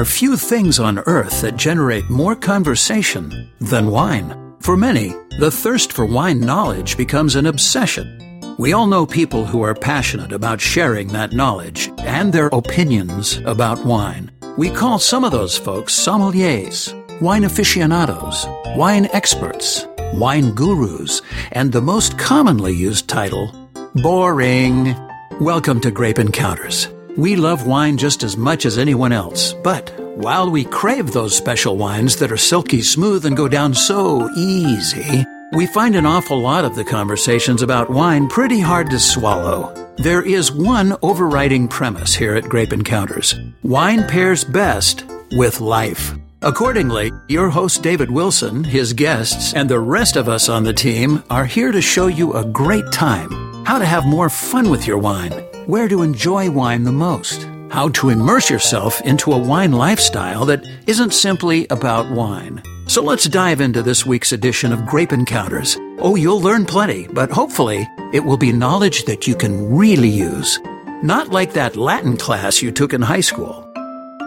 are few things on earth that generate more conversation than wine. For many, the thirst for wine knowledge becomes an obsession. We all know people who are passionate about sharing that knowledge and their opinions about wine. We call some of those folks sommeliers, wine aficionados, wine experts, wine gurus, and the most commonly used title, boring. Welcome to Grape Encounters. We love wine just as much as anyone else, but while we crave those special wines that are silky smooth and go down so easy, we find an awful lot of the conversations about wine pretty hard to swallow. There is one overriding premise here at Grape Encounters. Wine pairs best with life. Accordingly, your host David Wilson, his guests, and the rest of us on the team are here to show you a great time. How to have more fun with your wine, where to enjoy wine the most, how to immerse yourself into a wine lifestyle that isn't simply about wine. So let's dive into this week's edition of Grape Encounters. Oh, you'll learn plenty, but hopefully it will be knowledge that you can really use. Not like that Latin class you took in high school.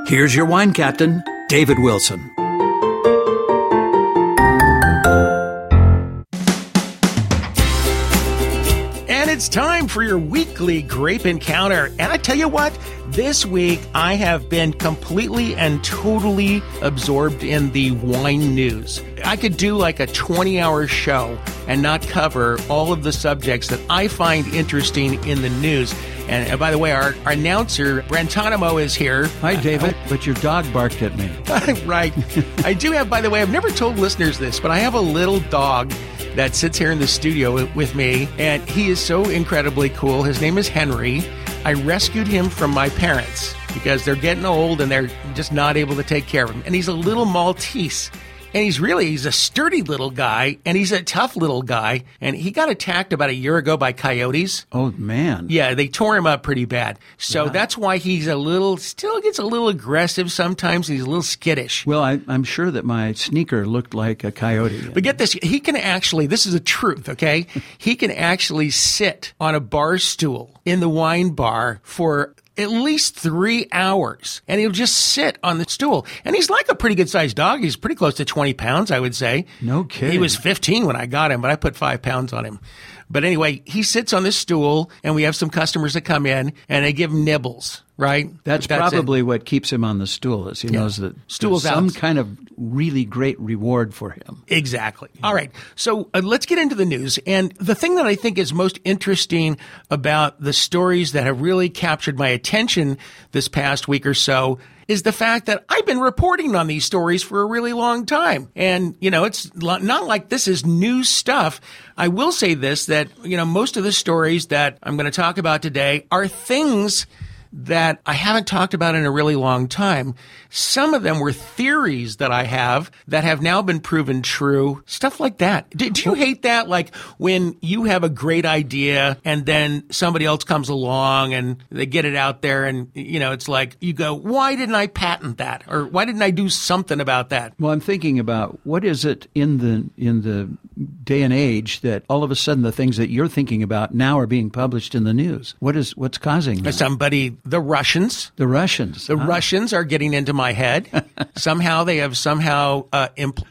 Here's your wine captain, David Wilson. It's time for your weekly Grape Encounter. And I tell you what, this week I have been completely and totally absorbed in the wine news. I could do like a 20-hour show and not cover all of the subjects that I find interesting in the news. And by the way, our announcer, Brentanamo, is here. Hi, David. But your dog barked at me. Right. I do have, by the way, I've never told listeners this, but I have a little dog that sits here in the studio with me, and he is so incredibly cool. His name is Henry. I rescued him from my parents because they're getting old and they're just not able to take care of him. And he's a little Maltese. And he's a sturdy little guy, and he's a tough little guy. And he got attacked about a year ago by coyotes. Oh, man. Yeah, they tore him up pretty bad. So That's why he's still gets a little aggressive sometimes. He's a little skittish. Well, I'm sure that my sneaker looked like a coyote. But get this, he can actually, this is the truth, okay? He can actually sit on a bar stool in the wine bar for at least 3 hours, and he'll just sit on the stool. And he's like a pretty good-sized dog. He's pretty close to 20 pounds, I would say. No kidding. He was 15 when I got him, but I put 5 pounds on him. But anyway, he sits on this stool, and we have some customers that come in, and they give him nibbles, right? That's probably it. What keeps him on the stool is he knows that stool's some kind of really great reward for him. Exactly. Yeah. All right. So let's get into the news. And the thing that I think is most interesting about the stories that have really captured my attention this past week or so is the fact that I've been reporting on these stories for a really long time. And, it's not like this is new stuff. I will say this, that, most of the stories that I'm going to talk about today are things that I haven't talked about in a really long time. Some of them were theories that I have that have now been proven true, stuff like that. Do you hate that? Like when you have a great idea and then somebody else comes along and they get it out there and, it's like you go, why didn't I patent that? Or why didn't I do something about that? Well, I'm thinking about what is it in the day and age that all of a sudden the things that you're thinking about now are being published in the news? What's causing that? Somebody... The Russians. The Russians are getting into my head.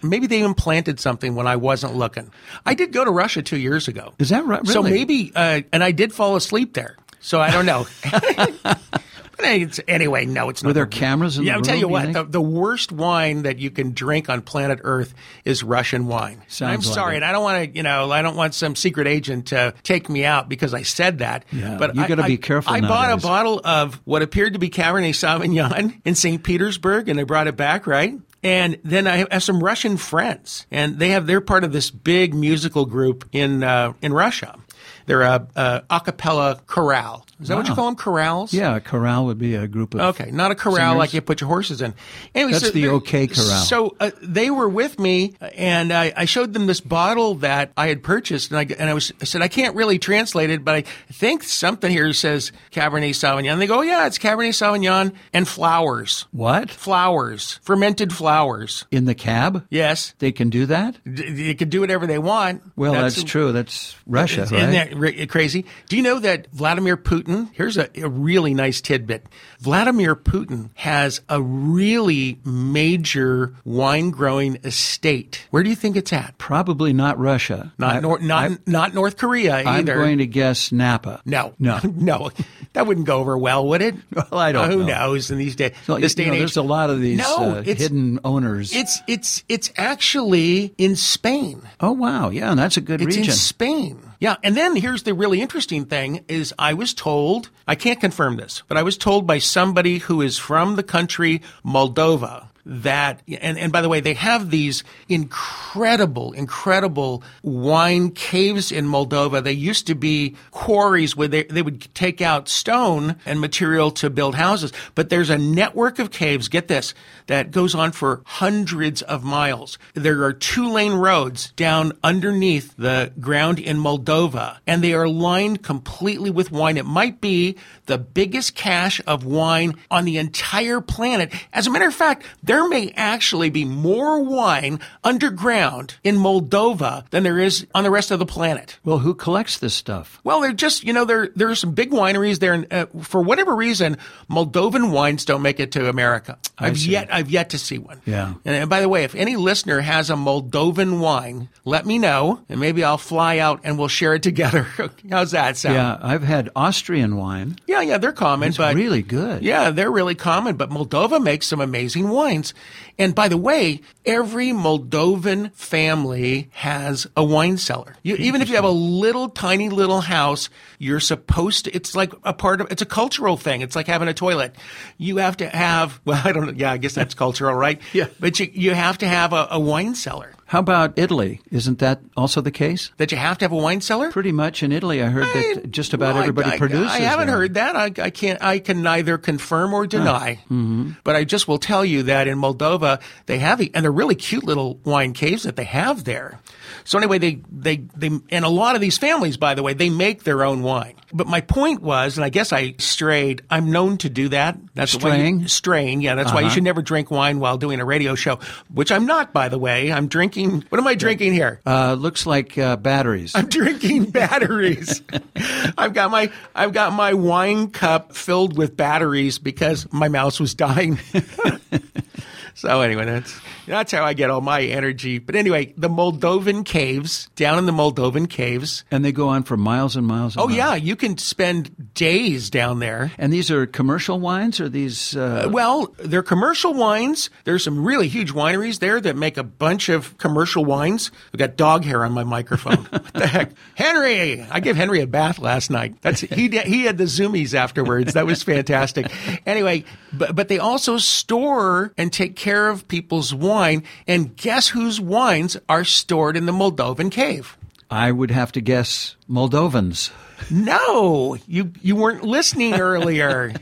Maybe they implanted something when I wasn't looking. I did go to Russia 2 years ago. Is that right? Really? So maybe, and I did fall asleep there. So I don't know. Anyway, no, it's not. Were there cameras in the room? Yeah, I'll tell you what. The worst wine that you can drink on planet Earth is Russian wine. I'm sorry, and I don't want to, I don't want some secret agent to take me out because I said that. Yeah, but you got to be careful. I bought a bottle of what appeared to be Cabernet Sauvignon in St. Petersburg, and they brought it back, right? And then I have some Russian friends, and they're part of this big musical group in Russia. They're a acapella chorale. Is that what you call them, chorales? Yeah, a chorale would be a group of okay, not a chorale singers. Like you put your horses in. Anyway, that's so the okay chorale. So they were with me, and I showed them this bottle that I had purchased, and I said, I can't really translate it, but I think something here says Cabernet Sauvignon. And they go, it's Cabernet Sauvignon and flowers. What? Flowers. Fermented flowers. In the cab? Yes. They can do that? They can do whatever they want. Well, that's true. That's Russia, right? crazy. Do you know that Vladimir Putin, here's a really nice tidbit. Vladimir Putin has a really major wine growing estate. Where do you think it's at? Probably not Russia. Not North Korea either. I'm going to guess Napa. No. That wouldn't go over well, would it? Well, I don't know. Who knows in these days? So, this day and age, there's a lot of these hidden owners. It's actually in Spain. Oh, wow. Yeah, and that's a good region. It's in Spain. Yeah, and then here's the really interesting thing is I was told, I can't confirm this, but I was told by somebody who is from the country Moldova that, and by the way, they have these incredible wine caves in Moldova. They used to be quarries where they would take out stone and material to build houses. But there's a network of caves, get this, that goes on for hundreds of miles. There are 2-lane roads down underneath the ground in Moldova, and they are lined completely with wine. It might be the biggest cache of wine on the entire planet. As a matter of fact, there may actually be more wine underground in Moldova than there is on the rest of the planet. Well, who collects this stuff? Well, they're just, there are some big wineries there. And for whatever reason, Moldovan wines don't make it to America. I've yet to see one. Yeah. And by the way, if any listener has a Moldovan wine, let me know, and maybe I'll fly out and we'll share it together. How's that sound? Yeah, I've had Austrian wine. Yeah, they're common. But really good. Yeah, they're really common. But Moldova makes some amazing wines. And by the way, every Moldovan family has a wine cellar. Even if you have a tiny little house, you're supposed to, it's a cultural thing. It's like having a toilet. You have to have, I guess that's cultural, right? Yeah. But you have to have a wine cellar. How about Italy? Isn't that also the case? That you have to have a wine cellar? Pretty much in Italy, I heard that just about everybody produces. I haven't heard that. I can neither confirm or deny. Mm-hmm. But I just will tell you that in Moldova, they have, and they're really cute little wine caves that they have there. So anyway, they and a lot of these families, by the way, they make their own wine. But my point was, and I guess I strayed, I'm known to do that. That's straying? Straying, yeah. That's why you should never drink wine while doing a radio show, which I'm not, by the way. I'm drinking, what am I drinking here? Looks like batteries. I'm drinking batteries. I've got my wine cup filled with batteries because my mouse was dying. So anyway, that's how I get all my energy. But anyway, the Moldovan caves, down in the Moldovan caves. And they go on for miles and miles and miles. Oh, yeah. You can spend days down there. And these are commercial wines or these? Well, they're commercial wines. There's some really huge wineries there that make a bunch of commercial wines. I've got dog hair on my microphone. What the heck? Henry! I gave Henry a bath last night. He had the zoomies afterwards. That was fantastic. Anyway, but they also store and take care of people's wine, and guess whose wines are stored in the Moldovan cave? I would have to guess Moldovans. No, you weren't listening earlier.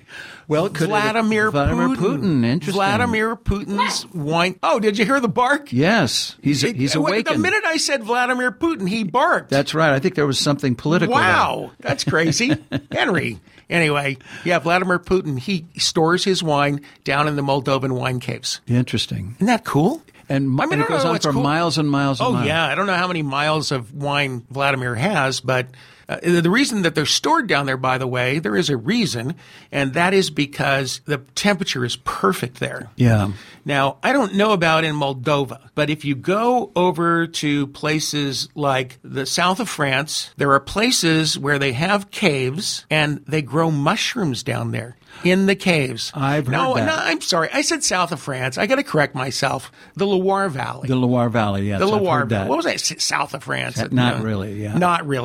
Well, Vladimir Putin. Interesting. Vladimir Putin's wine. Oh, did you hear the bark? Yes, he's awakened. The minute I said Vladimir Putin, he barked. That's right. I think there was something political. Wow, that's crazy, Henry. Anyway, yeah, Vladimir Putin. He stores his wine down in the Moldovan wine caves. Interesting. Isn't that cool? And it goes on for miles and miles. Oh, yeah. I don't know how many miles of wine Vladimir has, but the reason that they're stored down there, by the way, there is a reason, and that is because the temperature is perfect there. Yeah. Now, I don't know about in Moldova, but if you go over to places like the south of France, there are places where they have caves and they grow mushrooms down there. In the caves. I've heard that. No, I'm sorry. I said south of France. I got to correct myself. The Loire Valley. The Loire Valley, yes. The Loire Valley. What was I? South of France. Not really.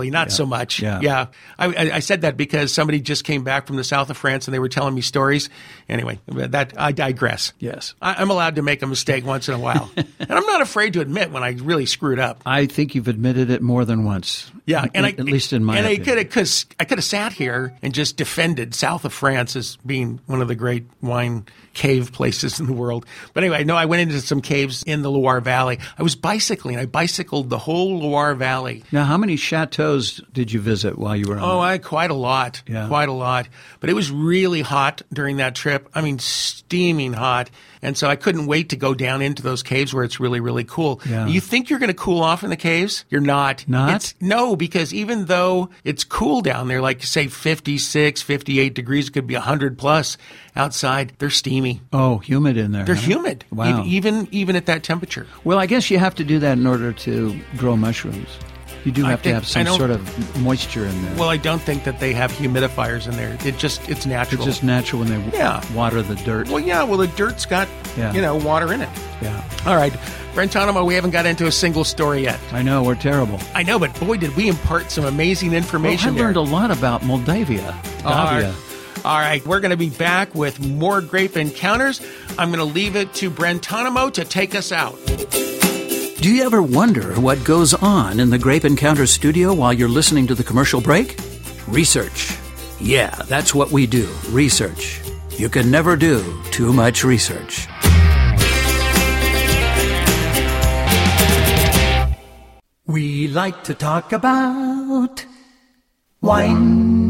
Not so much. Yeah. I said that because somebody just came back from the south of France and they were telling me stories. Anyway, I digress. Yes. I'm allowed to make a mistake once in a while. And I'm not afraid to admit when I really screwed up. I think you've admitted it more than once. Yeah. At least in my opinion. I could have sat here and just defended south of France as being one of the great wine cave places in the world. But anyway, no, I went into some caves in the Loire Valley. I was bicycling. I bicycled the whole Loire Valley. Now, how many chateaus did you visit while you were on? Quite a lot. But it was really hot during that trip. I mean, steaming hot. And so I couldn't wait to go down into those caves where it's really, really cool. Yeah. You think you're going to cool off in the caves? You're not. No, because even though it's cool down there, like say 56, 58 degrees, it could be 100 plus outside, they're steamy. Oh, humid in there. They're humid. Wow. Even at that temperature. Well, I guess you have to do that in order to grow mushrooms. You do have to have some sort of moisture in there. Well, I don't think that they have humidifiers in there. It's natural. It's just natural when they water the dirt. Well, yeah. Well, the dirt's got, water in it. Yeah. All right. Brentanamo, we haven't got into a single story yet. I know. We're terrible. I know, but boy, did we impart some amazing information there. I learned a lot about Moldavia. All right, we're going to be back with more Grape Encounters. I'm going to leave it to Brentanamo to take us out. Do you ever wonder what goes on in the Grape Encounters studio while you're listening to the commercial break? Research. Yeah, that's what we do, research. You can never do too much research. We like to talk about wine.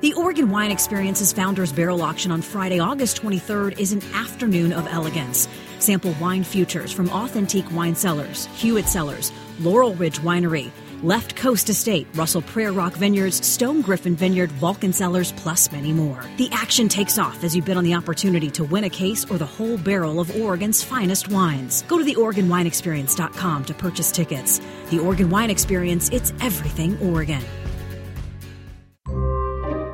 The Oregon Wine Experience's Founders Barrel Auction on Friday, August 23rd, is an afternoon of elegance. Sample wine futures from Authentique Wine Cellars, Hewitt Cellars, Laurel Ridge Winery, Left Coast Estate, Russell Prairie Rock Vineyards, Stone Griffin Vineyard, Vulcan Cellars, plus many more. The action takes off as you bid on the opportunity to win a case or the whole barrel of Oregon's finest wines. Go to the OregonWineExperience.com to purchase tickets. The Oregon Wine Experience, it's everything Oregon.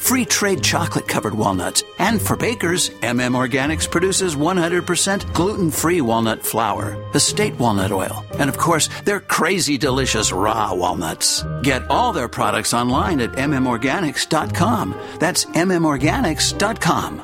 free trade chocolate-covered walnuts, and for bakers, MM Organics produces 100% gluten-free walnut flour, estate walnut oil, and of course, their crazy delicious raw walnuts. Get all their products online at mmorganics.com. That's mmorganics.com.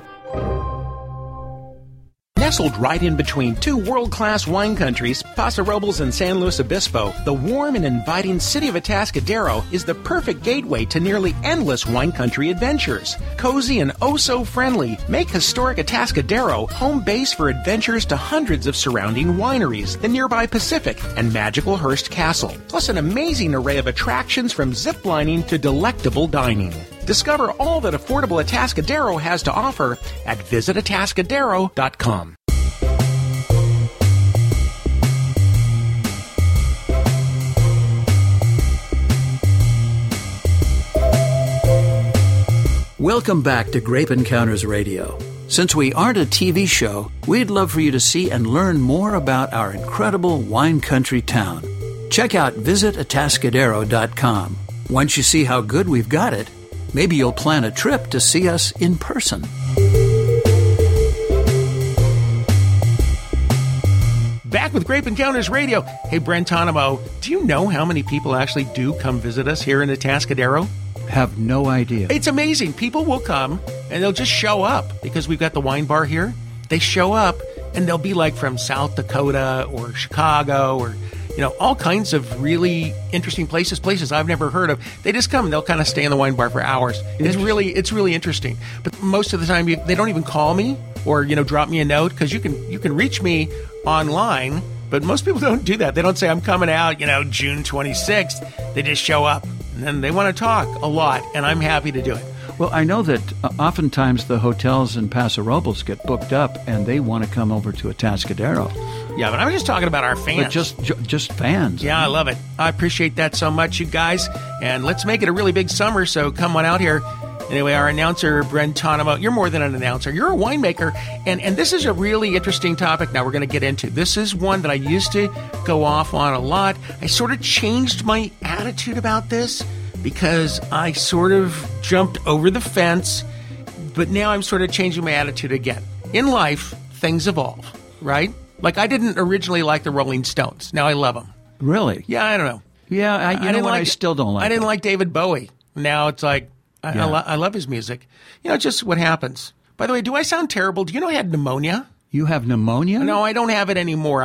Nestled right in between two world-class wine countries, Paso Robles and San Luis Obispo, the warm and inviting city of Atascadero is the perfect gateway to nearly endless wine country adventures. Cozy and oh-so-friendly, make historic Atascadero home base for adventures to hundreds of surrounding wineries, the nearby Pacific, and magical Hearst Castle, plus an amazing array of attractions from ziplining to delectable dining. Discover all that affordable Atascadero has to offer at visitatascadero.com. Welcome back to Grape Encounters Radio. Since we aren't a TV show, we'd love for you to see and learn more about our incredible wine country town. Check out visitatascadero.com. Once you see how good we've got it, maybe you'll plan a trip to see us in person. Back with Grape Encounters Radio. Hey, Brentanamo, do you know how many people actually do come visit us here in Atascadero? Have no idea. It's amazing. People will come, and they'll just show up because we've got the wine bar here. They show up, and they'll be like from South Dakota or Chicago or all kinds of really interesting places I've never heard of. They just come and they'll kind of stay in the wine bar for hours. It's really interesting. But most of the time, they don't even call me or, drop me a note, because you can reach me online. But most people don't do that. They don't say, I'm coming out, June 26th. They just show up and then they want to talk a lot, and I'm happy to do it. Well, I know that oftentimes the hotels in Paso Robles get booked up, and they want to come over to Atascadero. Yeah, but I'm just talking about our fans. But just fans. Yeah, I love it. I appreciate that so much, you guys. And let's make it a really big summer, so come on out here. Anyway, our announcer, Brentanamo, you're more than an announcer. You're a winemaker, and this is a really interesting topic now we're going to get into. This is one that I used to go off on a lot. I sort of changed my attitude about this, because I sort of jumped over the fence, but now I'm sort of changing my attitude again. In life, things evolve, right? Like, I didn't originally like the Rolling Stones. Now I love them. Really? Yeah, I don't know. Yeah, I still don't like it. I didn't like David Bowie. Now it's like, I love his music. You know, just what happens. By the way, do I sound terrible? Do you know I had pneumonia? You have pneumonia? No, I don't have it anymore.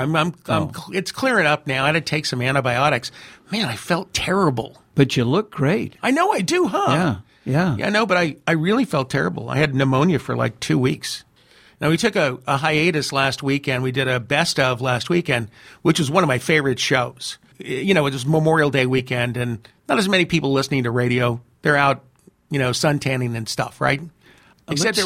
It's clearing up now. I had to take some antibiotics. Man, I felt terrible. But you look great. I know I do, huh? Yeah, I know, but I really felt terrible. I had pneumonia for like 2 weeks. Now, we took a hiatus last weekend. We did a best of last weekend, which was one of my favorite shows. You know, it was Memorial Day weekend, and not as many people listening to radio. They're out, you know, suntanning and stuff, right? Except it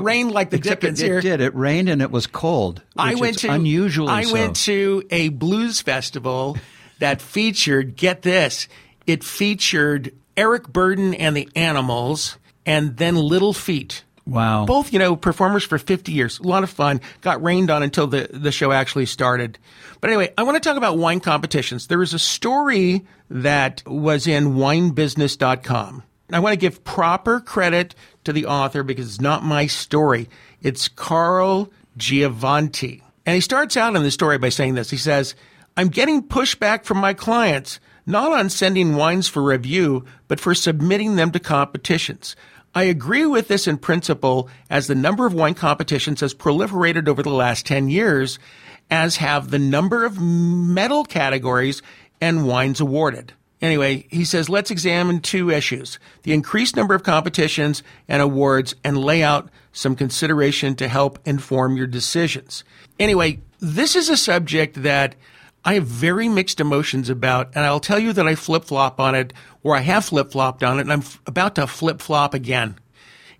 rained like the dickens here. It did. It rained and it was cold, which is unusual. I went to a blues festival that featured, get this, it featured Eric Burdon and the Animals and then Little Feat. Wow. Both, you know, performers for 50 years. A lot of fun. Got rained on until the show actually started. But anyway, I want to talk about wine competitions. There was a story that was in WineBusiness.com. I want to give proper credit to the author because it's not my story. It's Carl Giavanti. And he starts out in the story by saying this. He says, I'm getting pushback from my clients, not on sending wines for review, but for submitting them to competitions. I agree with this in principle, as the number of wine competitions has proliferated over the last 10 years, as have the number of medal categories and wines awarded. Anyway, he says, let's examine two issues, the increased number of competitions and awards, and lay out some consideration to help inform your decisions. Anyway, this is a subject that I have very mixed emotions about, and I'll tell you that I flip-flop on it, or I have flip-flopped on it, and I'm about to flip-flop again.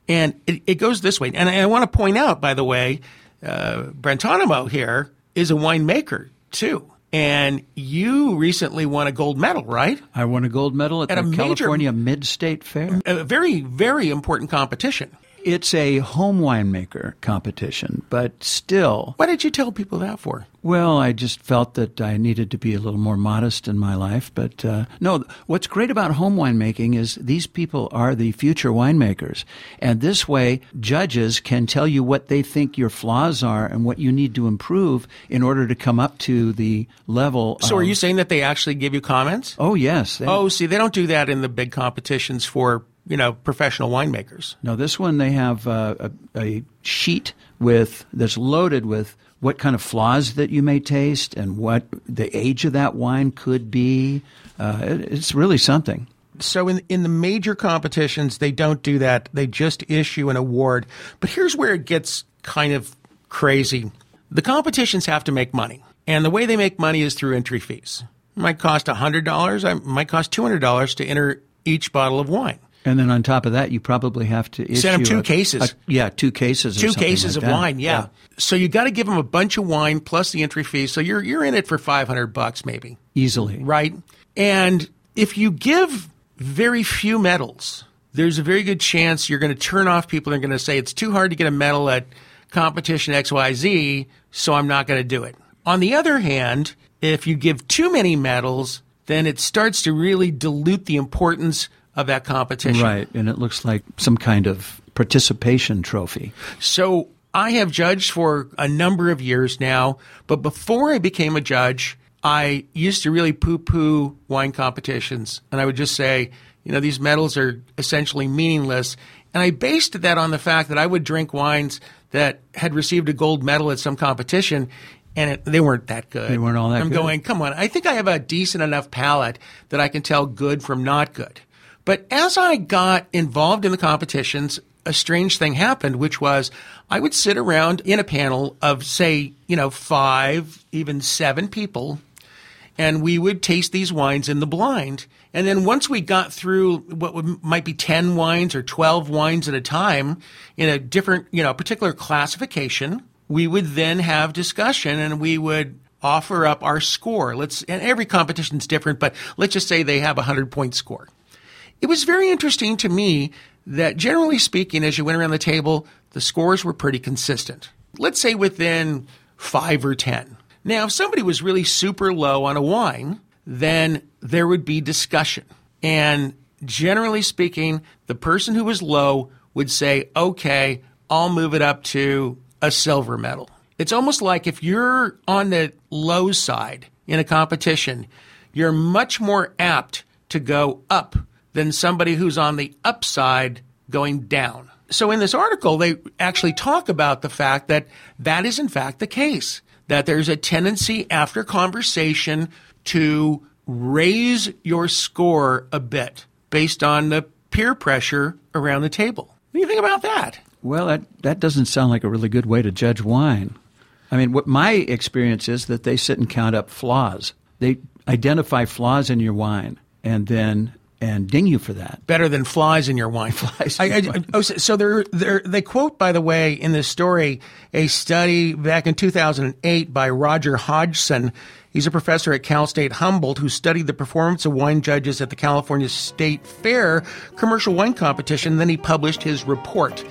And it goes this way. And I want to point out, by the way, Brentanamo here is a winemaker, too. And you recently won a gold medal, right? I won a gold medal at the California Mid-State Fair. A very, very important competition. It's a home winemaker competition, but still. Why did you tell people that for? Well, I just felt that I needed to be a little more modest in my life. But no, what's great about home winemaking is these people are the future winemakers. And this way, judges can tell you what they think your flaws are and what you need to improve in order to come up to the level. So are you saying that they actually give you comments? Oh, yes. They don't do that in the big competitions for, you know, professional winemakers. No, this one they have a sheet that's loaded with what kind of flaws that you may taste and what the age of that wine could be. It's really something. So in the major competitions, they don't do that. They just issue an award. But here's where it gets kind of crazy. The competitions have to make money. And the way they make money is through entry fees. It might cost $100. It might cost $200 to enter each bottle of wine. And then on top of that, you probably have to issue send them two cases. Two cases of wine. Yeah. So you got to give them a bunch of wine plus the entry fee. So you're in it for $500 maybe easily, right? And if you give very few medals, there's a very good chance you're going to turn off people. They're going to say it's too hard to get a medal at competition XYZ, so I'm not going to do it. On the other hand, if you give too many medals, then it starts to really dilute the importance of that competition. Right, and it looks like some kind of participation trophy. So I have judged for a number of years now, but before I became a judge, I used to really poo-poo wine competitions, and I would just say, you know, these medals are essentially meaningless, and I based that on the fact that I would drink wines that had received a gold medal at some competition, and they weren't that good. They weren't all that good. I'm going, come on, I think I have a decent enough palate that I can tell good from not good. But as I got involved in the competitions, a strange thing happened, which was I would sit around in a panel of, say, you know, 5, even 7 people, and we would taste these wines in the blind. And then once we got through might be 10 wines or 12 wines at a time in a different, you know, particular classification, we would then have discussion and we would offer up our score. And every competition's different, but let's just say they have a 100-point score. It was very interesting to me that, generally speaking, as you went around the table, the scores were pretty consistent. Let's say within 5 or 10. Now, if somebody was really super low on a wine, then there would be discussion. And generally speaking, the person who was low would say, okay, I'll move it up to a silver medal. It's almost like if you're on the low side in a competition, you're much more apt to go up than somebody who's on the upside going down. So in this article, they actually talk about the fact that that is in fact the case, that there's a tendency after conversation to raise your score a bit based on the peer pressure around the table. What do you think about that? Well, that doesn't sound like a really good way to judge wine. I mean, what my experience is that they sit and count up flaws. They identify flaws in your wine and ding you for that. Better than flies in your wine. They quote, by the way, in this story, a study back in 2008 by Roger Hodgson. He's a professor at Cal State Humboldt who studied the performance of wine judges at the California State Fair commercial wine competition. Then he published his report.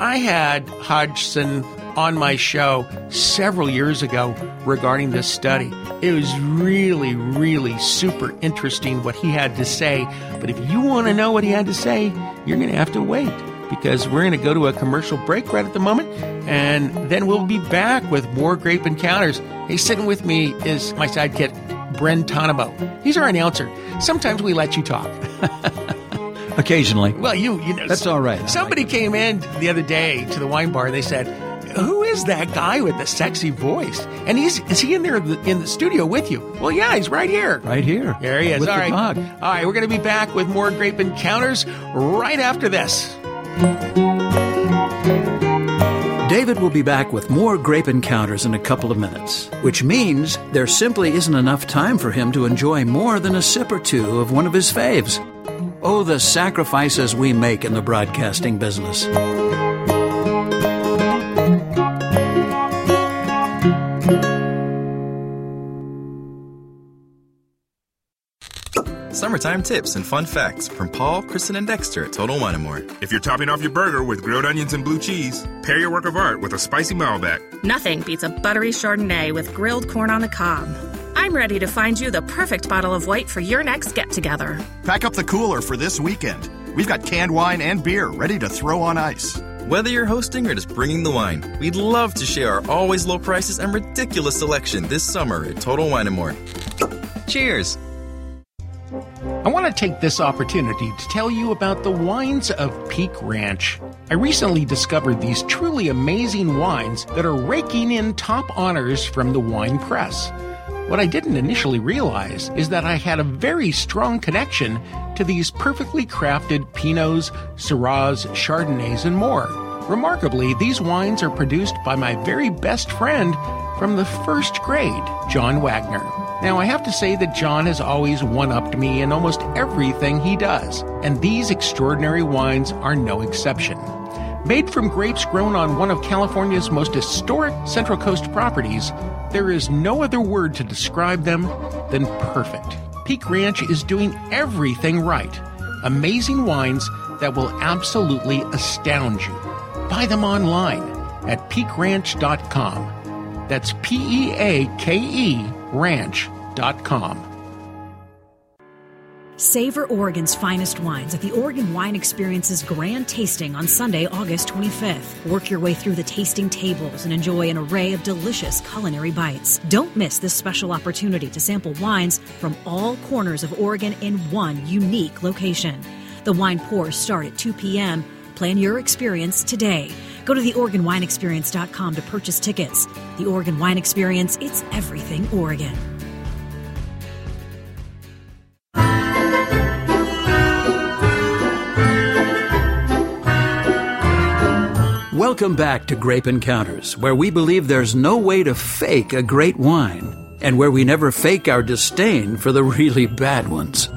I had Hodgson on my show several years ago regarding this study. It was really, really super interesting what he had to say. But if you want to know what he had to say, you're going to have to wait because we're going to go to a commercial break right at the moment. And then we'll be back with more Grape Encounters. Hey, sitting with me is my sidekick, Brentanamo. He's our announcer. Sometimes we let you talk. Occasionally. Well, you know. That's all right. Somebody came in the other day to the wine bar and they said, who is that guy with the sexy voice? And is he in there in the studio with you? Well, yeah, he's right here. Right here. There he is. All right. All right, we're going to be back with more Grape Encounters right after this. David will be back with more Grape Encounters in a couple of minutes, which means there simply isn't enough time for him to enjoy more than a sip or two of one of his faves. Oh, the sacrifices we make in the broadcasting business. Summertime tips and fun facts from Paul, Kristen, and Dexter at Total Wine & More. If you're topping off your burger with grilled onions and blue cheese, pair your work of art with a spicy Malbec. Nothing beats a buttery Chardonnay with grilled corn on the cob. I'm ready to find you the perfect bottle of white for your next get-together. Pack up the cooler for this weekend. We've got canned wine and beer ready to throw on ice. Whether you're hosting or just bringing the wine, we'd love to share our always low prices and ridiculous selection this summer at Total Wine & More. Cheers! I want to take this opportunity to tell you about the wines of Peak Ranch. I recently discovered these truly amazing wines that are raking in top honors from the wine press. What I didn't initially realize is that I had a very strong connection to these perfectly crafted Pinots, Syrahs, Chardonnays, and more. Remarkably, these wines are produced by my very best friend from the first grade, John Wagner. Now, I have to say that John has always one-upped me in almost everything he does, and these extraordinary wines are no exception. Made from grapes grown on one of California's most historic Central Coast properties, there is no other word to describe them than perfect. Peak Ranch is doing everything right. Amazing wines that will absolutely astound you. Buy them online at peakranch.com. That's P-E-A-K-E ranch.com. Savor Oregon's finest wines at the Oregon Wine Experience's Grand Tasting on Sunday, August 25th. Work your way through the tasting tables and enjoy an array of delicious culinary bites. Don't miss this special opportunity to sample wines from all corners of Oregon in one unique location. The wine pours start at 2 p.m. Plan your experience today. Go to theoregonwineexperience.com to purchase tickets. The Oregon Wine Experience, it's everything Oregon. Welcome back to Grape Encounters, where we believe there's no way to fake a great wine, and where we never fake our disdain for the really bad ones.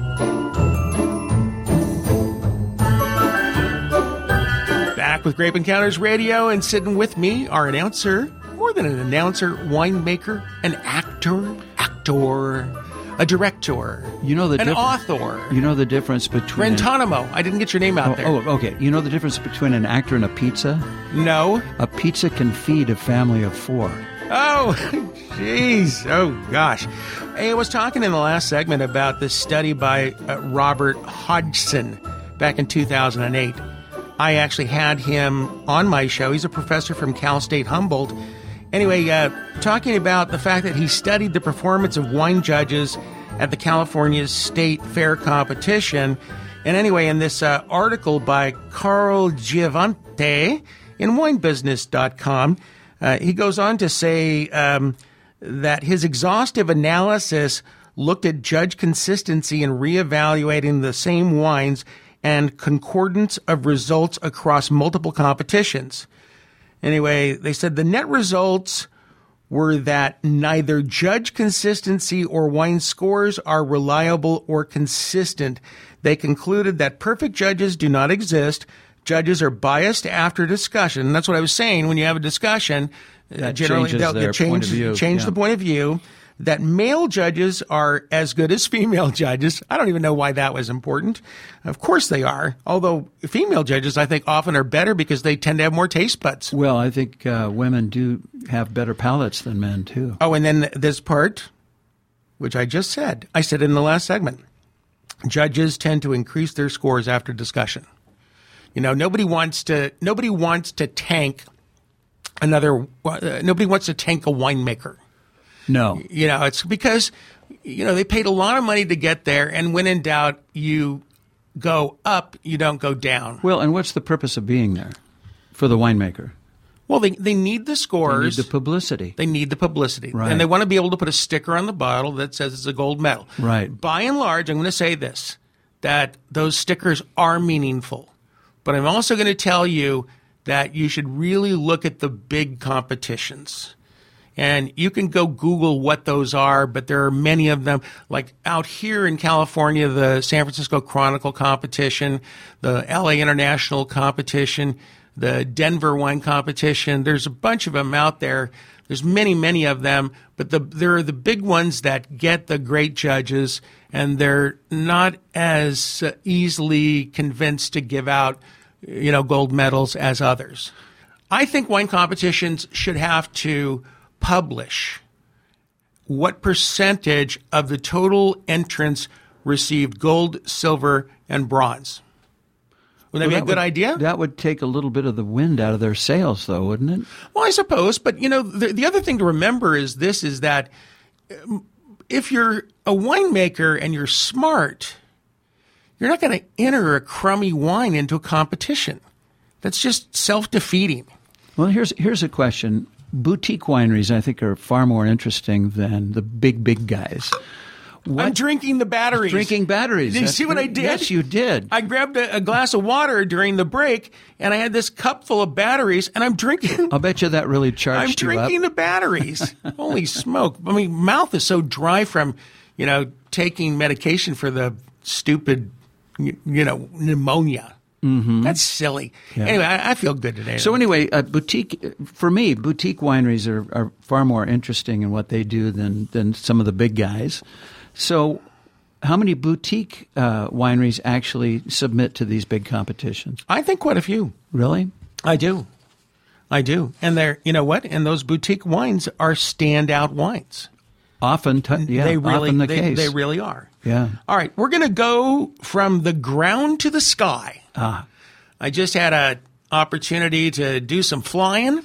Back with Grape Encounters Radio, and sitting with me, our announcer, more than an announcer, winemaker, an actor, a director, author. You know the difference between... Brentanamo. I didn't get your name out there. Oh, okay. You know the difference between an actor and a pizza? No. A pizza can feed a family of four. Oh, jeez. Oh, gosh. I was talking in the last segment about this study by Robert Hodgson back in 2008. I actually had him on my show. He's a professor from Cal State Humboldt. Anyway, talking about the fact that he studied the performance of wine judges at the California State Fair competition. And anyway, in this article by Carl Giavanti in WineBusiness.com, he goes on to say that his exhaustive analysis looked at judge consistency in reevaluating the same wines and concordance of results across multiple competitions. Anyway, they said the net results were that neither judge consistency or wine scores are reliable or consistent. They concluded that perfect judges do not exist. Judges are biased after discussion. And that's what I was saying. When you have a discussion, generally they'll change the point of view. That male judges are as good as female judges. I don't even know why that was important. Of course they are. Although female judges, I think, often are better because they tend to have more taste buds. Well, I think women do have better palates than men, too. Oh, and then this part, which I just said. I said in the last segment, judges tend to increase their scores after discussion. You know, nobody wants to tank a winemaker. No. You know, it's because, you know, they paid a lot of money to get there, and when in doubt, you go up, you don't go down. Well, and what's the purpose of being there for the winemaker? Well, they need the scores. They need the publicity. Right. And they want to be able to put a sticker on the bottle that says it's a gold medal. Right. By and large, I'm going to say this, that those stickers are meaningful. But I'm also going to tell you that you should really look at the big competitions. And you can go Google what those are, but there are many of them. Like out here in California, the San Francisco Chronicle competition, the LA International competition, the Denver wine competition. There's a bunch of them out there. There's many, many of them, but there are the big ones that get the great judges, and they're not as easily convinced to give out, you know, gold medals as others. I think wine competitions should have to publish what percentage of the total entrants received gold, silver, and bronze. Would that be a good idea? That would take a little bit of the wind out of their sails, though, wouldn't it? Well, I suppose. But, you know, the other thing to remember is that if you're a winemaker and you're smart, you're not going to enter a crummy wine into a competition. That's just self-defeating. Well, here's a question. Boutique wineries, I think, are far more interesting than the big guys. What? I'm drinking the batteries. Did you see what I did? Yes, you did. I grabbed a glass of water during the break, and I had this cup full of batteries, and I'm drinking. I'll bet you that really charged you up. I'm drinking the batteries. Holy smoke. I mean, mouth is so dry from, you know, taking medication for the stupid, you know, pneumonia. Mm-hmm. That's silly. Yeah. Anyway, I feel good today. So anyway, boutique wineries are far more interesting in what they do than some of the big guys. So how many boutique wineries actually submit to these big competitions? I think quite a few. Really? I do. And they're, you know what? And those boutique wines are standout wines. Often the case. They really are. Yeah. All right. We're going to go from the ground to the sky. I just had an opportunity to do some flying,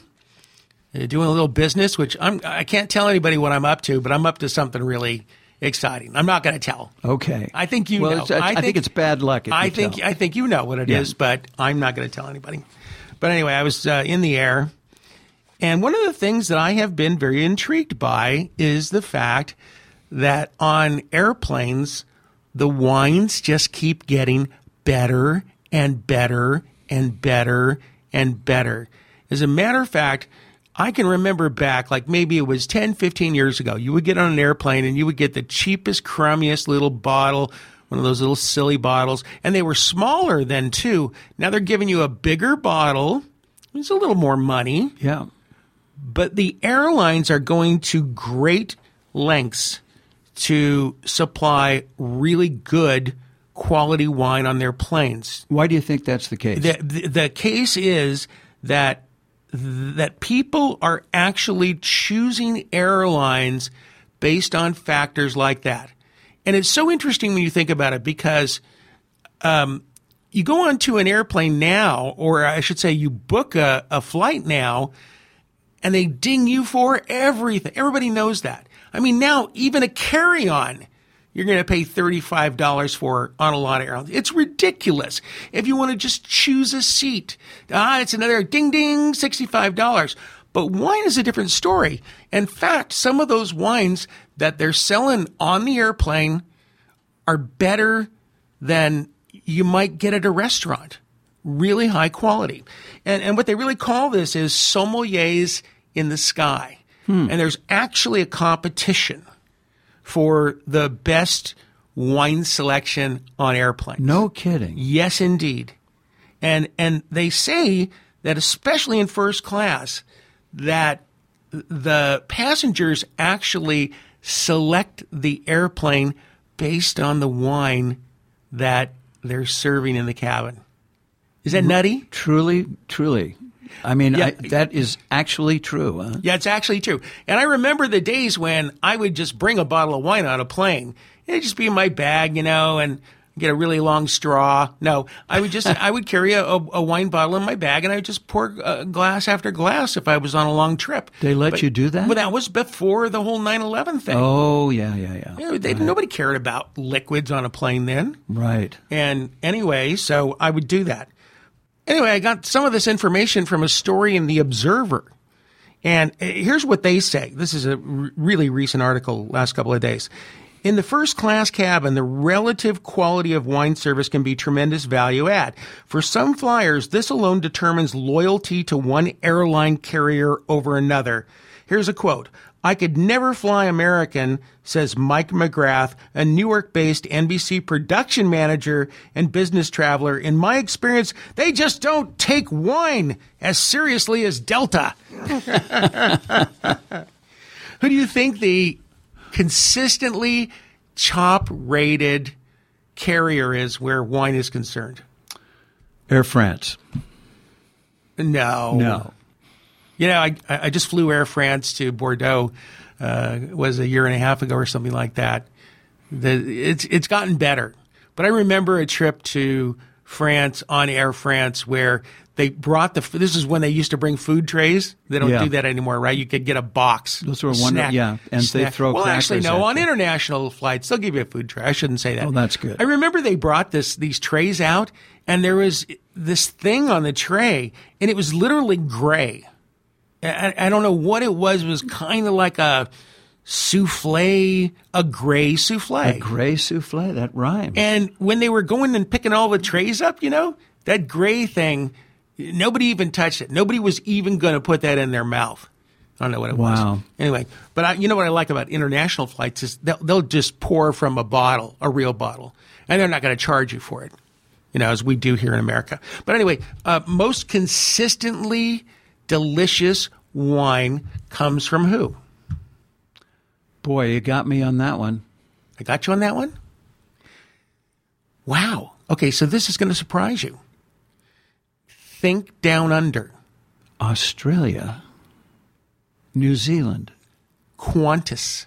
doing a little business, which I can't tell anybody what I'm up to, but I'm up to something really exciting. I'm not going to tell. Okay. I think you know. I think it's bad luck. I think you know what it is, but I'm not going to tell anybody. But anyway, I was in the air. And one of the things that I have been very intrigued by is the fact that on airplanes, the wines just keep getting better and better and better and better. As a matter of fact, I can remember back, like maybe it was 10, 15 years ago, you would get on an airplane and you would get the cheapest, crummiest little bottle, one of those little silly bottles, and they were smaller then too. Now they're giving you a bigger bottle. It's a little more money. Yeah. But the airlines are going to great lengths to supply really good quality wine on their planes. Why do you think that's the case? The case is that people are actually choosing airlines based on factors like that. And it's so interesting when you think about it because you go onto an airplane now, or I should say you book a flight now, and they ding you for everything. Everybody knows that. I mean, now even a carry-on, you're going to pay $35 for on a lot of airlines. It's ridiculous. If you want to just choose a seat, it's another ding, $65. But wine is a different story. In fact, some of those wines that they're selling on the airplane are better than you might get at a restaurant. Really high quality. And what they really call this is sommeliers in the sky. And there's actually a competition for the best wine selection on airplanes. No kidding. Yes, indeed. And they say that especially in first class, that the passengers actually select the airplane based on the wine that they're serving in the cabin. Is that nutty? Truly. I mean, yeah. That is actually true. Huh? Yeah, it's actually true. And I remember the days when I would just bring a bottle of wine on a plane. It'd just be in my bag, you know, and get a really long straw. No, I would just I would carry a wine bottle in my bag, and I would just pour glass after glass if I was on a long trip. They let you do that? Well, that was before the whole 9/11 thing. Oh, yeah. You know, nobody cared about liquids on a plane then. Right. And anyway, so I would do that. Anyway, I got some of this information from a story in The Observer. And here's what they say. This is a really recent article, last couple of days. In the first-class cabin, the relative quality of wine service can be tremendous value add. For some flyers, this alone determines loyalty to one airline carrier over another. Here's a quote. "I could never fly American," says Mike McGrath, a Newark-based NBC production manager and business traveler. "In my experience, they just don't take wine as seriously as Delta." Who do you think the consistently top-rated carrier is where wine is concerned? Air France. No. You know, I just flew Air France to Bordeaux. It was a year and a half ago or something like that. It's gotten better. But I remember a trip to France on Air France where they brought this is when they used to bring food trays. They don't do that anymore, right? You could get a box. Those were wonderful. Yeah, and snack. They throw crackers. Well, actually, no. On international flights, they'll give you a food tray. I shouldn't say that. Oh, that's good. I remember they brought these trays out, and there was this thing on the tray, and it was literally gray. I don't know what it was. It was kind of like a gray souffle. That rhymes. And when they were going and picking all the trays up, you know, that gray thing, nobody even touched it. Nobody was even going to put that in their mouth. I don't know what it was. Anyway, but you know what I like about international flights is they'll just pour from a bottle, a real bottle, and they're not going to charge you for it, you know, as we do here in America. But anyway, most consistently delicious wine comes from who? Boy, you got me on that one. I got you on that one? Wow. Okay, so this is going to surprise you. Think down under. Australia. New Zealand. Qantas.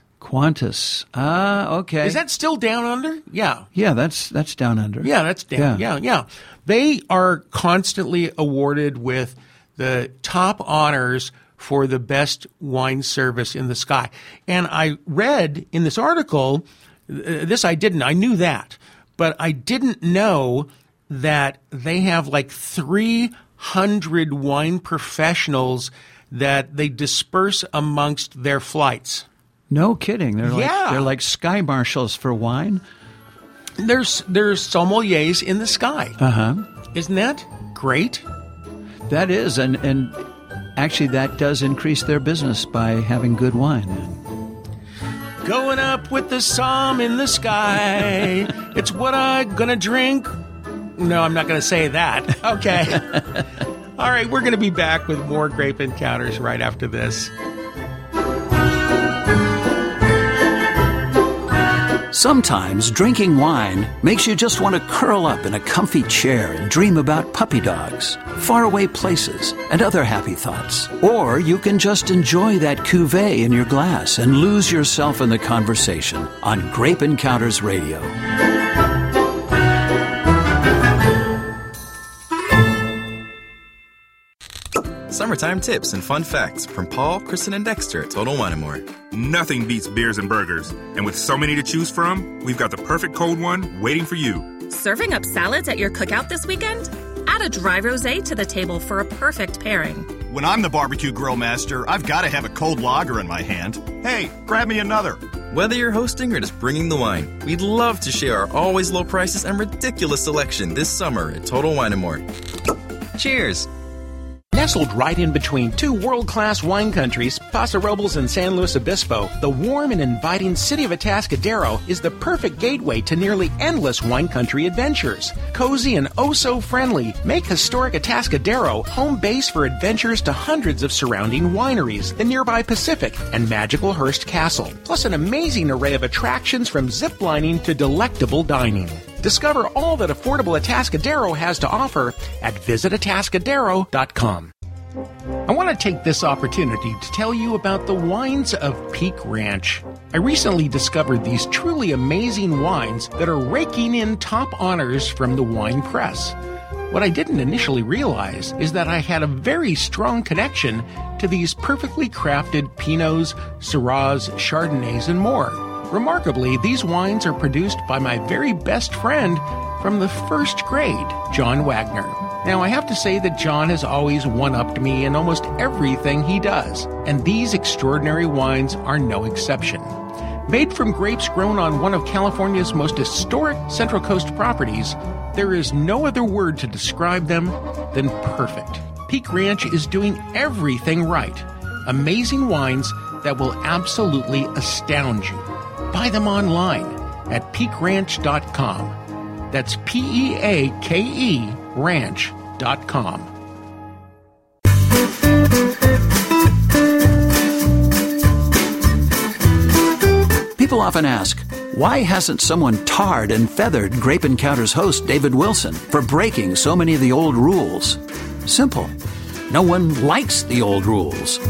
Ah, okay. Is that still down under? Yeah. Yeah, that's down under. Yeah, that's down. Yeah. They are constantly awarded with the top honors for the best wine service in the sky. And I read in this article, this I didn't, I knew that, but I didn't know that they have like 300 wine professionals that they disperse amongst their flights. No kidding. They're like sky marshals for wine. There's sommeliers in the sky. Uh-huh. Isn't that great? That is, and actually that does increase their business by having good wine. Going up with the psalm in the sky, it's what I'm going to drink. No, I'm not going to say that. Okay. All right, we're going to be back with more Grape Encounters right after this. Sometimes drinking wine makes you just want to curl up in a comfy chair and dream about puppy dogs, faraway places, and other happy thoughts. Or you can just enjoy that cuvée in your glass and lose yourself in the conversation on Grape Encounters Radio. summertime tips and fun facts from Paul, Kristen, and Dexter at Total Wine & More. Nothing beats beers and burgers. And with so many to choose from, we've got the perfect cold one waiting for you. Serving up salads at your cookout this weekend? Add a dry rosé to the table for a perfect pairing. When I'm the barbecue grill master, I've got to have a cold lager in my hand. Hey, grab me another. Whether you're hosting or just bringing the wine, we'd love to share our always low prices and ridiculous selection this summer at Total Wine & More. Cheers! Nestled right in between two world-class wine countries, Paso Robles and San Luis Obispo, the warm and inviting city of Atascadero is the perfect gateway to nearly endless wine country adventures. Cozy and oh-so-friendly, make historic Atascadero home base for adventures to hundreds of surrounding wineries, the nearby Pacific, and magical Hearst Castle, plus an amazing array of attractions from ziplining to delectable dining. Discover all that affordable Atascadero has to offer at visitatascadero.com. I want to take this opportunity to tell you about the wines of Peak Ranch. I recently discovered these truly amazing wines that are raking in top honors from the wine press. What I didn't initially realize is that I had a very strong connection to these perfectly crafted Pinots, Syrahs, Chardonnays, and more. Remarkably, these wines are produced by my very best friend from the first grade, John Wagner. Now, I have to say that John has always one-upped me in almost everything he does, and these extraordinary wines are no exception. Made from grapes grown on one of California's most historic Central Coast properties, there is no other word to describe them than perfect. Peak Ranch is doing everything right. Amazing wines that will absolutely astound you. Buy them online at peakranch.com. That's P-E-A-K-E ranch.com. People often ask, why hasn't someone tarred and feathered Grape Encounters host David Wilson for breaking so many of the old rules? Simple. No one likes the old rules.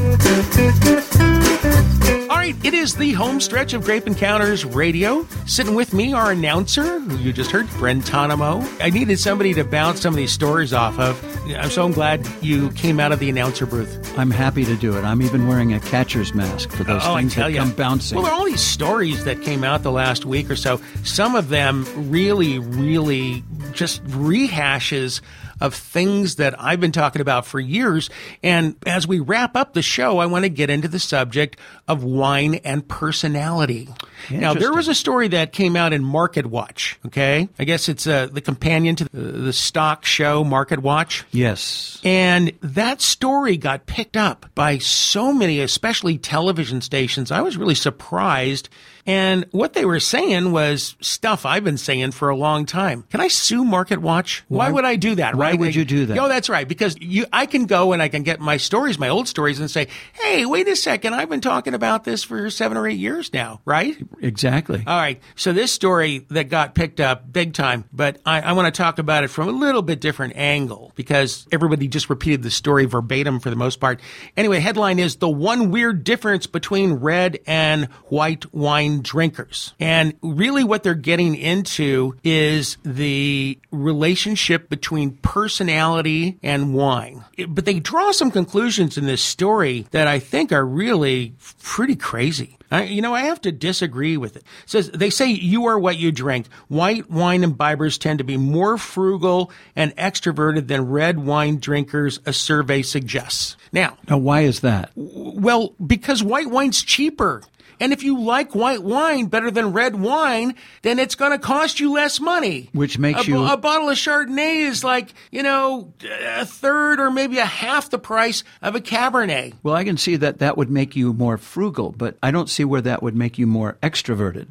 All right, it is the home stretch of Grape Encounters Radio. Sitting with me, our announcer, who you just heard, Brentanamo. I needed somebody to bounce some of these stories off of. I'm glad you came out of the announcer booth. I'm happy to do it. I'm even wearing a catcher's mask for those things that come bouncing. Well, there are all these stories that came out the last week or so. Some of them really, really just rehashes of things that I've been talking about for years. And as we wrap up the show, I want to get into the subject of wine and personality. Now, there was a story that came out in MarketWatch, okay? I guess it's the companion to the stock show MarketWatch. Yes. And that story got picked up by so many, especially television stations. I was really surprised. And what they were saying was stuff I've been saying for a long time. Can I sue MarketWatch? Why would I do that? Why would you do that? No, that's right. Because I can go and I can get my stories, my old stories, and say, hey, wait a second. I've been talking about this for 7 or 8 years now, right? Exactly. All right. So this story that got picked up big time, but I want to talk about it from a little bit different angle because everybody just repeated the story verbatim for the most part. Anyway, headline is the one weird difference between red and white wine drinkers. And really what they're getting into is the relationship between personality and wine. But they draw some conclusions in this story that I think are really pretty crazy. I have to disagree with it. It says, they say you are what you drink. White wine imbibers tend to be more frugal and extroverted than red wine drinkers, a survey suggests. Now why is that? Well, because white wine's cheaper. And if you like white wine better than red wine, then it's going to cost you less money. Which makes a bottle of Chardonnay is like, a third or maybe a half the price of a Cabernet. Well, I can see that would make you more frugal, but I don't see where that would make you more extroverted.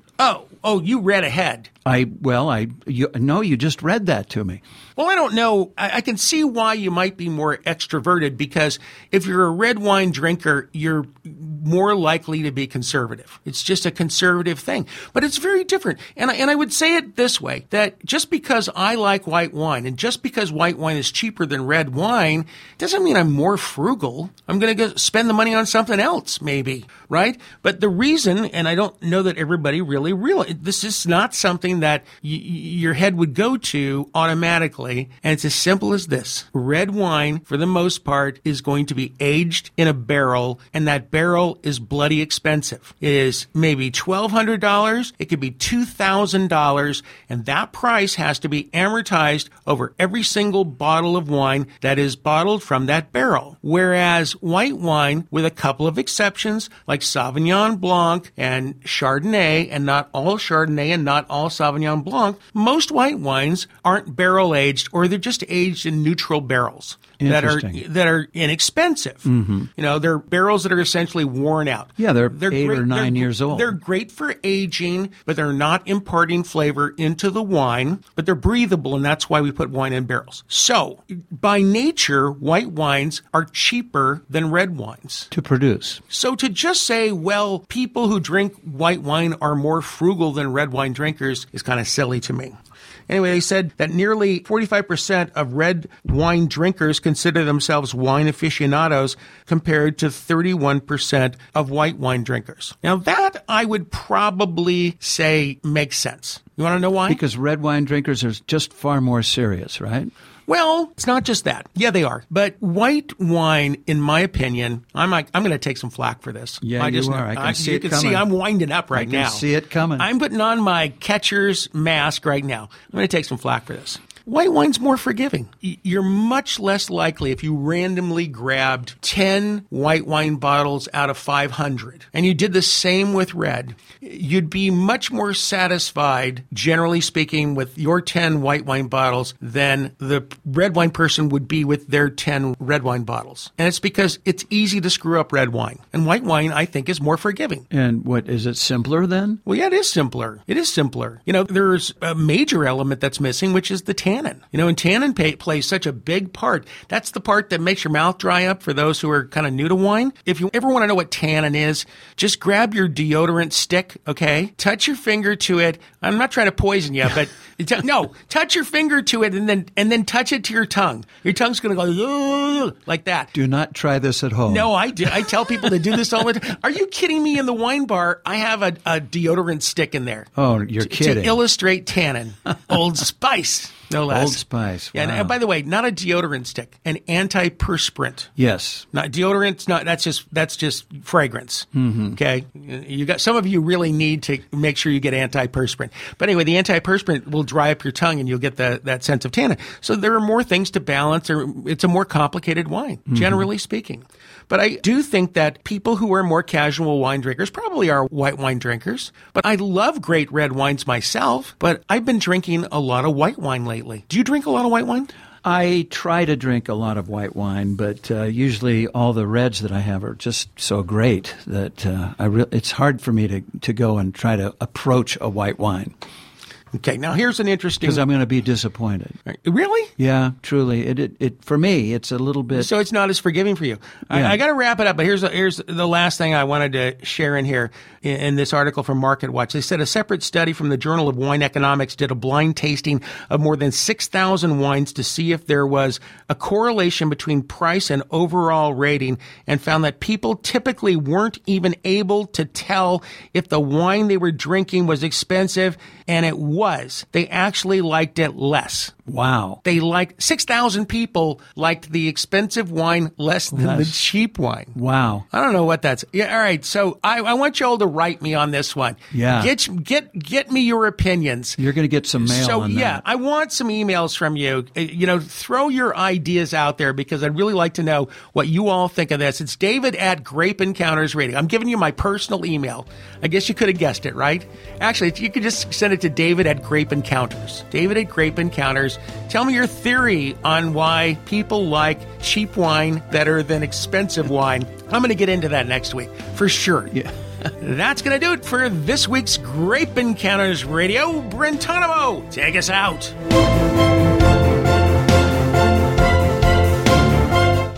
Oh, you read ahead. You just read that to me. Well, I don't know. I can see why you might be more extroverted because if you're a red wine drinker, you're more likely to be conservative. It's just a conservative thing, but it's very different. And I would say it this way, that just because I like white wine and just because white wine is cheaper than red wine doesn't mean I'm more frugal. I'm going to go spend the money on something else maybe, right? But the reason, and I don't know that everybody really realizes, this is not something that your head would go to automatically. And it's as simple as this. Red wine, for the most part, is going to be aged in a barrel, and that barrel is bloody expensive. It is maybe $1,200. It could be $2,000, and that price has to be amortized over every single bottle of wine that is bottled from that barrel. Whereas white wine, with a couple of exceptions like Sauvignon Blanc and Chardonnay, and not all Chardonnay and not all Sauvignon Blanc, most white wines aren't barrel aged, or they're just aged in neutral barrels that are inexpensive. Mm-hmm. You know, they're barrels that are essentially worn out. Yeah, they're 8 or 9 years old. They're great for aging, but they're not imparting flavor into the wine, but they're breathable, and that's why we put wine in barrels. So, by nature, white wines are cheaper than red wines to produce. So to just say, well, people who drink white wine are more frugal than red wine drinkers is kind of silly to me. Anyway, they said that nearly 45% of red wine drinkers consider themselves wine aficionados compared to 31% of white wine drinkers. Now that I would probably say makes sense. You want to know why? Because red wine drinkers are just far more serious, right? Well, it's not just that. Yeah, they are. But white wine, in my opinion, I'm going to take some flack for this. Yeah, you are. I can see it coming. I'm winding up right now. I can see it coming. I'm putting on my catcher's mask right now. I'm going to take some flack for this. White wine's more forgiving. You're much less likely if you randomly grabbed 10 white wine bottles out of 500, and you did the same with red. You'd be much more satisfied, generally speaking, with your 10 white wine bottles than the red wine person would be with their 10 red wine bottles. And it's because it's easy to screw up red wine. And white wine, I think, is more forgiving. And what, is it simpler then? Well, yeah, it is simpler. It is simpler. You know, there's a major element that's missing, which is the tannin. You know, and tannin plays such a big part. That's the part that makes your mouth dry up for those who are kind of new to wine. If you ever want to know what tannin is, just grab your deodorant stick, okay? Touch your finger to it. I'm not trying to poison you, but no, touch your finger to it and then touch it to your tongue. Your tongue's going to go like that. Do not try this at home. No, I do. I tell people to do this all the time. Are you kidding me? In the wine bar, I have a deodorant stick in there. Oh, you're kidding. To illustrate tannin. Old Spice. No less. Old Spice. Wow. Yeah, and by the way, not a deodorant stick, an antiperspirant. Yes. Not deodorant. Not that's just fragrance. Mm-hmm. Okay. You got some of you really need to make sure you get antiperspirant. But anyway, the antiperspirant will dry up your tongue, and you'll get that sense of tannin. So there are more things to balance. It's a more complicated wine, mm-hmm. generally speaking. But I do think that people who are more casual wine drinkers probably are white wine drinkers. But I love great red wines myself. But I've been drinking a lot of white wine lately. Do you drink a lot of white wine? I try to drink a lot of white wine, but usually all the reds that I have are just so great that it's hard for me to go and try to approach a white wine. Okay, now here's an interesting... Because I'm going to be disappointed. Really? Yeah, truly. It for me, it's a little bit... So it's not as forgiving for you. Yeah. I got to wrap it up, but here's the last thing I wanted to share in here in this article from MarketWatch. They said a separate study from the Journal of Wine Economics did a blind tasting of more than 6,000 wines to see if there was a correlation between price and overall rating, and found that people typically weren't even able to tell if the wine they were drinking was expensive, and it was. They actually liked it less. Wow. 6,000 people liked the expensive wine less than the cheap wine. Wow. I don't know what that's... Yeah, all right, so I want you all to write me on this one. Yeah. Get me your opinions. You're going to get some mail on that. Yeah, I want some emails from you. You know, throw your ideas out there, because I'd really like to know what you all think of this. It's David@GrapeEncountersRadio. I'm giving you my personal email. I guess you could have guessed it, right? Actually, you could just send it to David@GrapeEncounters. David@GrapeEncounters. Tell me your theory on why people like cheap wine better than expensive wine. I'm going to get into that next week for sure. Yeah. That's going to do it for this week's Grape Encounters Radio. Brentanamo, take us out.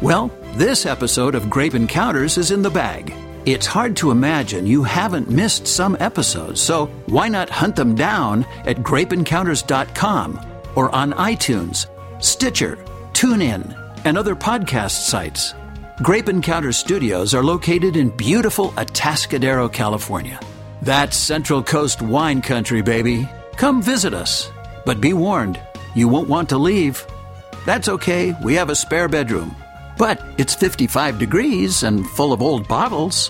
Well, this episode of Grape Encounters is in the bag. It's hard to imagine you haven't missed some episodes, so why not hunt them down at grapeencounters.com or on iTunes, Stitcher, TuneIn, and other podcast sites. Grape Encounter Studios are located in beautiful Atascadero, California. That's Central Coast wine country, baby. Come visit us, but be warned, you won't want to leave. That's okay, we have a spare bedroom, but it's 55 degrees and full of old bottles.